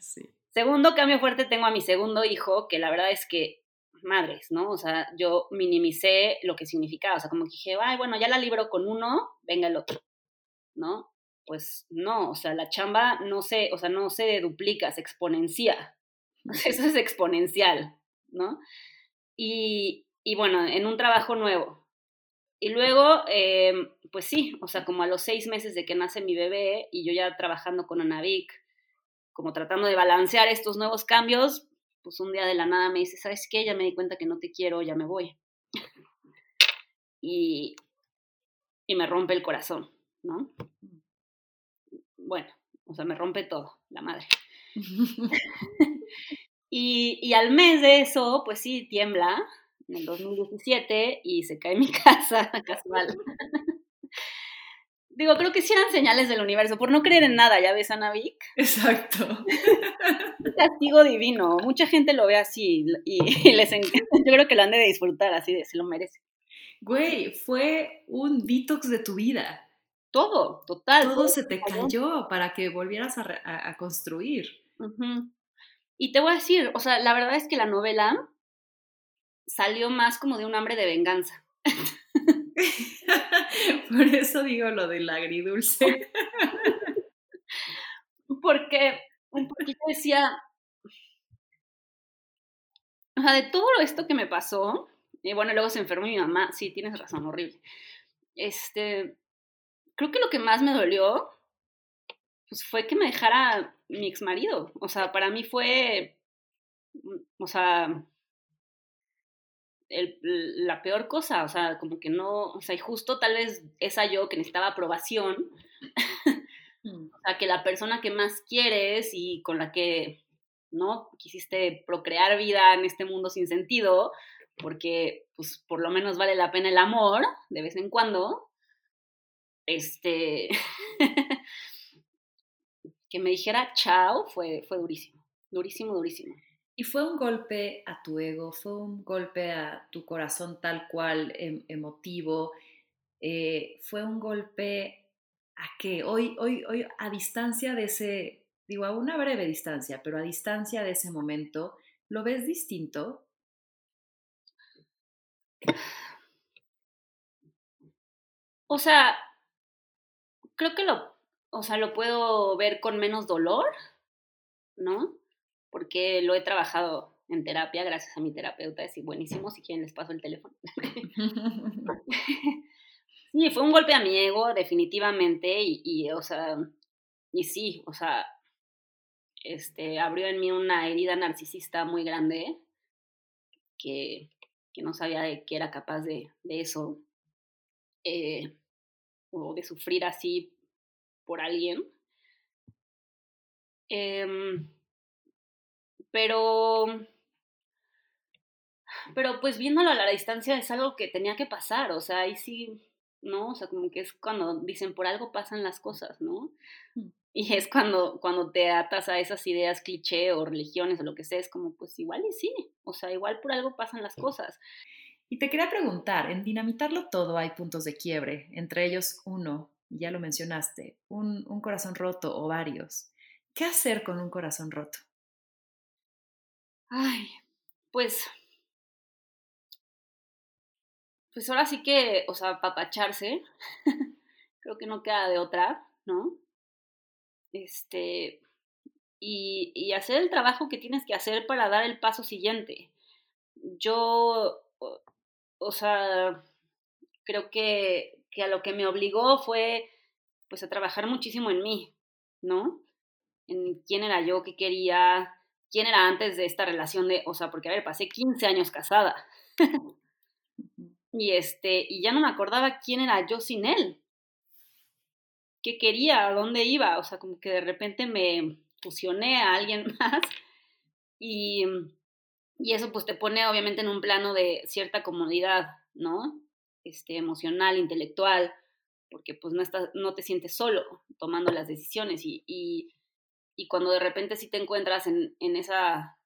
Sí. Segundo cambio fuerte, tengo a mi segundo hijo, que la verdad es que, madres, ¿no? O sea, yo minimicé lo que significaba, o sea, como que dije, ay, bueno, ya la libro con uno, venga el otro, ¿no? Pues no, o sea, la chamba no se duplica, se exponencia. Eso es exponencial, ¿no? Y bueno, en un trabajo nuevo. Y luego, pues sí, o sea, como a los 6 meses de que nace mi bebé y yo ya trabajando con Anavik, como tratando de balancear estos nuevos cambios, pues un día de la nada me dice, ¿sabes qué? Ya me di cuenta que no te quiero, ya me voy. Y me rompe el corazón, ¿no? Bueno, o sea, me rompe todo, la madre. Y al mes de eso, pues sí, tiembla. En el 2017, y se cae mi casa, casual. Digo, creo que sí eran señales del universo, por no creer en nada, ¿ya ves, Anavik? Exacto. Un castigo divino, mucha gente lo ve así, y les encanta, yo creo que lo han de disfrutar, así de, se lo merece. Güey, fue un detox de tu vida. Todo, total. Todo se te cayó para que volvieras a construir. Uh-huh. Y te voy a decir, o sea, la verdad es que la novela salió más como de un hambre de venganza. Por eso digo lo del agridulce. Porque un poquito decía, o sea, de todo esto que me pasó, y bueno, luego se enfermó mi mamá, sí, tienes razón, horrible. Creo que lo que más me dolió, pues, fue que me dejara mi exmarido. O sea, para mí fue, o sea, la peor cosa, o sea, como que no, o sea, y justo tal vez esa yo que necesitaba aprobación, o sea, que la persona que más quieres y con la que, ¿no? Quisiste procrear vida en este mundo sin sentido, porque, pues, por lo menos vale la pena el amor, de vez en cuando, que me dijera chao, fue durísimo, durísimo, durísimo. Y fue un golpe a tu ego, fue un golpe a tu corazón tal cual, emotivo, fue un golpe a que hoy a distancia de ese, digo, a una breve distancia, pero a distancia de ese momento, ¿lo ves distinto? O sea, creo que lo puedo ver con menos dolor, ¿no? Porque lo he trabajado en terapia, gracias a mi terapeuta, es buenísimo, si quieren les paso el teléfono. Sí, fue un golpe a mi ego, definitivamente, y o sea, y sí, o sea, abrió en mí una herida narcisista muy grande que no sabía de que era capaz de eso, o de sufrir así por alguien. Pero pues viéndolo a la distancia es algo que tenía que pasar, o sea, ahí sí, ¿no? O sea, como que es cuando dicen por algo pasan las cosas, ¿no? Y es cuando te atas a esas ideas cliché o religiones o lo que sea, es como pues igual y sí, o sea, igual por algo pasan las cosas. Y te quería preguntar, en Dinamitarlo Todo hay puntos de quiebre, entre ellos uno, ya lo mencionaste, un corazón roto o varios. ¿Qué hacer con un corazón roto? Ay, pues ahora sí que, o sea, apapacharse, creo que no queda de otra, ¿no? Y hacer el trabajo que tienes que hacer para dar el paso siguiente. Yo, o sea, creo que a lo que me obligó fue, pues, a trabajar muchísimo en mí, ¿no? En quién era yo, qué quería, quién era antes de esta relación o sea, porque, a ver, pasé 15 años casada. Y ya no me acordaba quién era yo sin él, qué quería, a dónde iba, o sea, como que de repente me fusioné a alguien más y eso pues te pone obviamente en un plano de cierta comodidad, ¿no? Emocional, intelectual, porque pues no te sientes solo tomando las decisiones y cuando de repente sí te encuentras en esa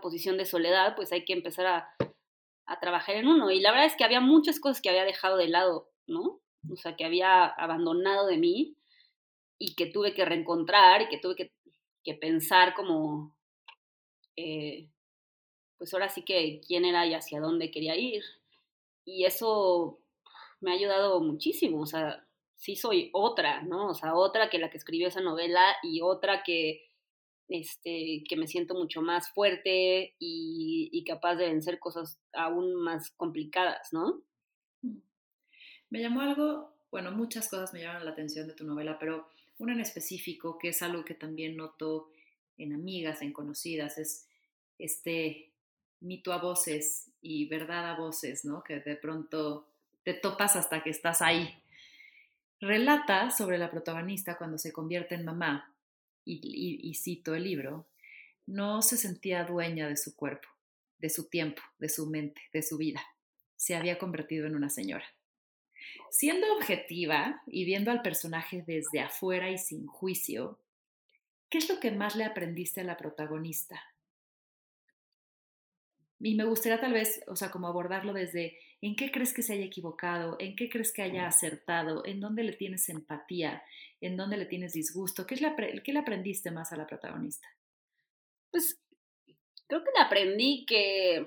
posición de soledad, pues hay que empezar a trabajar en uno. Y la verdad es que había muchas cosas que había dejado de lado, ¿no? O sea, que había abandonado de mí y que tuve que reencontrar y que tuve que pensar como, pues ahora sí que quién era y hacia dónde quería ir. Y eso me ha ayudado muchísimo. O sea, sí soy otra, ¿no? O sea, otra que la que escribió esa novela y otra que me siento mucho más fuerte y capaz de vencer cosas aún más complicadas, ¿no? Me llamó algo, bueno, muchas cosas me llamaron la atención de tu novela, pero una en específico, que es algo que también noto en amigas, en conocidas, es mito a voces y verdad a voces, ¿no? Que de pronto te topas hasta que estás ahí. Relata sobre la protagonista cuando se convierte en mamá, y cito el libro, no se sentía dueña de su cuerpo, de su tiempo, de su mente, de su vida. Se había convertido en una señora. Siendo objetiva y viendo al personaje desde afuera y sin juicio, ¿qué es lo que más le aprendiste a la protagonista? Y me gustaría tal vez, o sea, como abordarlo desde ¿en qué crees que se haya equivocado? ¿En qué crees que haya acertado? ¿En dónde le tienes empatía? ¿En dónde le tienes disgusto? ¿Qué le aprendiste más a la protagonista? Pues creo que le aprendí que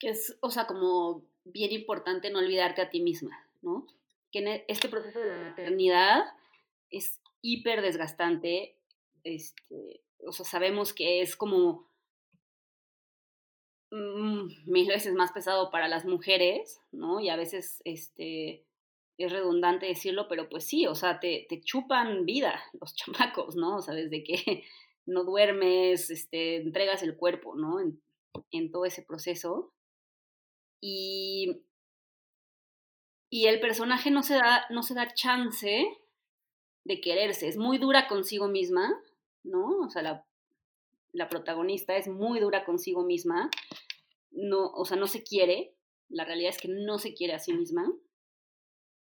es, o sea, como bien importante no olvidarte a ti misma, ¿no? Que en este proceso de la maternidad es hiper desgastante. O sea, sabemos que es como mil veces más pesado para las mujeres, ¿no? Y a veces es redundante decirlo, pero pues sí, o sea, te chupan vida los chamacos, ¿no? O sea, desde que no duermes, entregas el cuerpo, ¿no? En todo ese proceso. Y el personaje no se da chance de quererse, es muy dura consigo misma, ¿no? O sea, la protagonista es muy dura consigo misma, no, o sea, no se quiere, la realidad es que no se quiere a sí misma,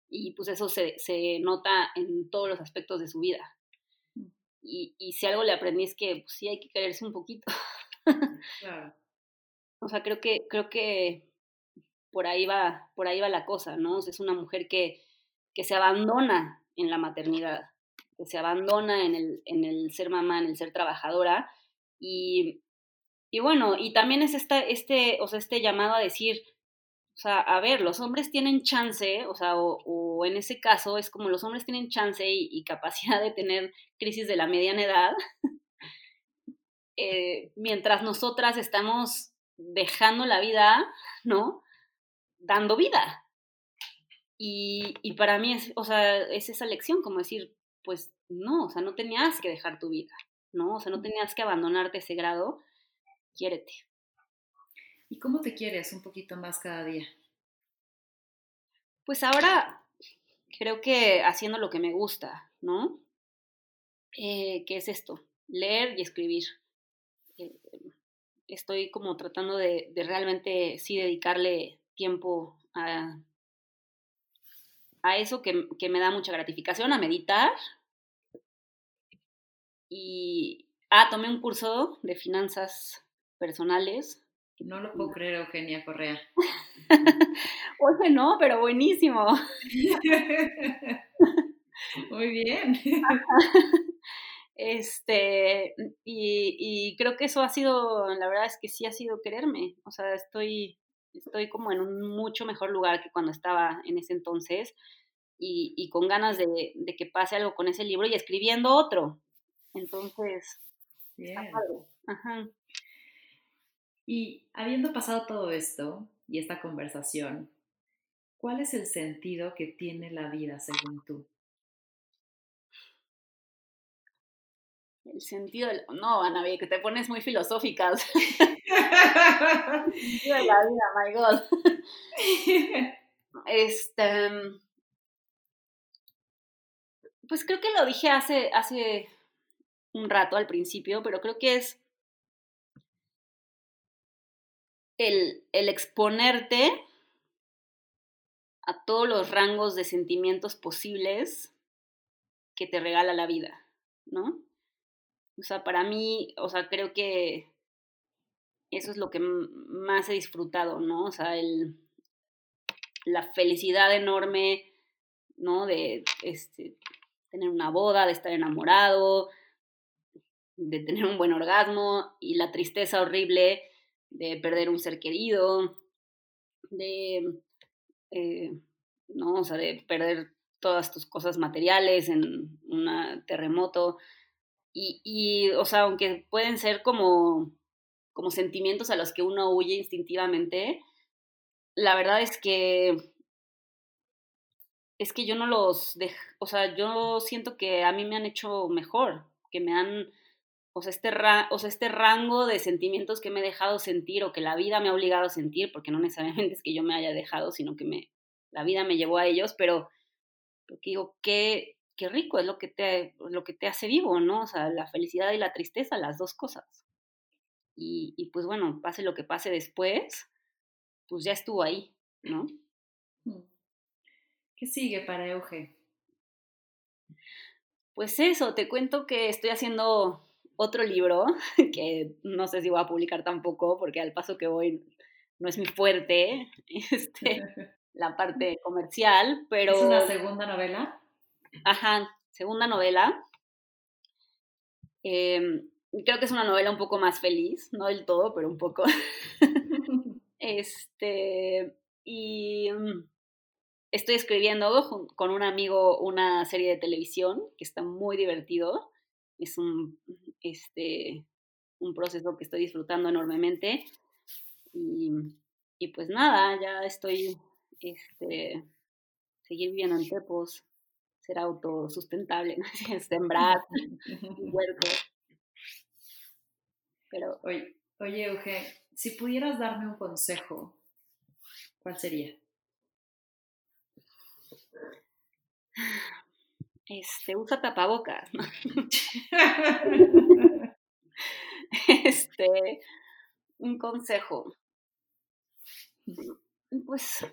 y pues eso se nota en todos los aspectos de su vida. Y si algo le aprendí es que pues, sí hay que quererse un poquito. Claro. O sea, creo que por ahí va la cosa, ¿no? O sea, es una mujer que se abandona en la maternidad, que se abandona en el ser mamá, en el ser trabajadora, y bueno, y también es o sea, este llamado a decir, o sea, a ver, los hombres tienen chance, o sea, o en ese caso es como los hombres tienen chance y capacidad de tener crisis de la mediana edad, mientras nosotras estamos dejando la vida, ¿no? Dando vida. Y para mí es, o sea, es esa lección, como decir, pues no, o sea, no tenías que dejar tu vida, ¿no? O sea, no tenías que abandonarte ese grado, quiérete. ¿Y cómo te quieres un poquito más cada día? Pues ahora creo que haciendo lo que me gusta, ¿no? ¿Qué es esto? Leer y escribir. Estoy como tratando de realmente sí dedicarle tiempo a eso que me da mucha gratificación, a meditar. Y, tomé un curso de finanzas personales. No lo puedo creer, Eugenia Correa. Oye, no, pero buenísimo. Muy bien. Y creo que eso ha sido, la verdad es que sí ha sido quererme. O sea, estoy como en un mucho mejor lugar que cuando estaba en ese entonces y con ganas de que pase algo con ese libro y escribiendo otro. Entonces, bien. Está padre. Ajá. Y habiendo pasado todo esto y esta conversación, ¿cuál es el sentido que tiene la vida según tú? El sentido del... No, Ana, que te pones muy filosófica. El sentido de la vida, my God. Pues creo que lo dije hace un rato al principio, pero creo que es el exponerte a todos los rangos de sentimientos posibles que te regala la vida, ¿no? O sea, para mí, o sea, creo que eso es lo que más he disfrutado, ¿no? O sea, la felicidad enorme, ¿no? De tener una boda, de estar enamorado, de tener un buen orgasmo, y la tristeza horrible de perder un ser querido, ¿no? O sea, de perder todas tus cosas materiales en un terremoto. Y o sea, aunque pueden ser como sentimientos a los que uno huye instintivamente, la verdad es que yo no los dejo, o sea, yo siento que a mí me han hecho mejor, que me han, o sea, este rango de sentimientos que me he dejado sentir o que la vida me ha obligado a sentir, porque no necesariamente es que yo me haya dejado, sino que la vida me llevó a ellos, pero digo, qué rico, es lo que te hace vivo, ¿no? O sea, la felicidad y la tristeza, las dos cosas. Y pues bueno, pase lo que pase después, pues ya estuvo ahí, ¿no? ¿Qué sigue para Euge? Pues eso, te cuento que estoy haciendo otro libro, que no sé si voy a publicar tampoco, porque al paso que voy no es mi fuerte, la parte comercial, pero... ¿Es una segunda novela? Ajá, segunda novela. Creo que es una novela un poco más feliz, no del todo, pero un poco. Y estoy escribiendo con un amigo una serie de televisión que está muy divertido. Es un proceso que estoy disfrutando enormemente. Y pues nada, ya estoy seguir viviendo en Tepos. Ser autosustentable, sembrar, huerto. Pero... Oye, Euge, si pudieras darme un consejo, ¿cuál sería? Usa tapabocas. Un consejo. Pues...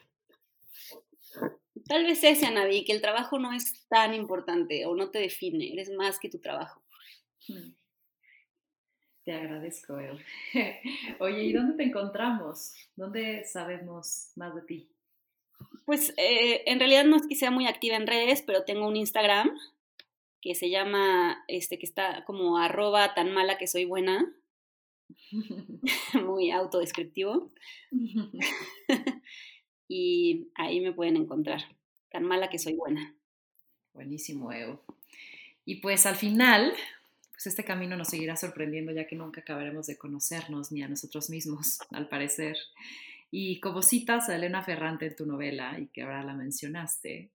tal vez ese, Anaví, que el trabajo no es tan importante o no te define, eres más que tu trabajo. Te agradezco, Eugenia. Oye, ¿y dónde te encontramos? ¿Dónde sabemos más de ti? Pues en realidad no es que sea muy activa en redes, pero tengo un Instagram que se llama, que está como @tanmalaquesoybuena. Muy autodescriptivo. Y ahí me pueden encontrar, tan mala que soy buena. Buenísimo, Evo. Y pues al final, pues este camino nos seguirá sorprendiendo, ya que nunca acabaremos de conocernos ni a nosotros mismos, al parecer. Y como citas a Elena Ferrante en tu novela, y que ahora la mencionaste,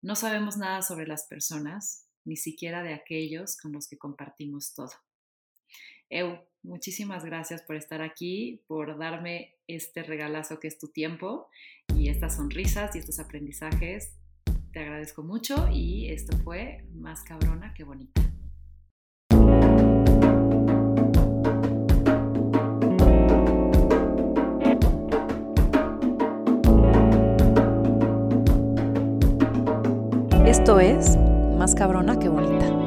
no sabemos nada sobre las personas, ni siquiera de aquellos con los que compartimos todo. Eu, muchísimas gracias por estar aquí, por darme este regalazo que es tu tiempo y estas sonrisas y estos aprendizajes. Te agradezco mucho y esto fue Más Cabrona que Bonita. Esto es Más Cabrona que Bonita.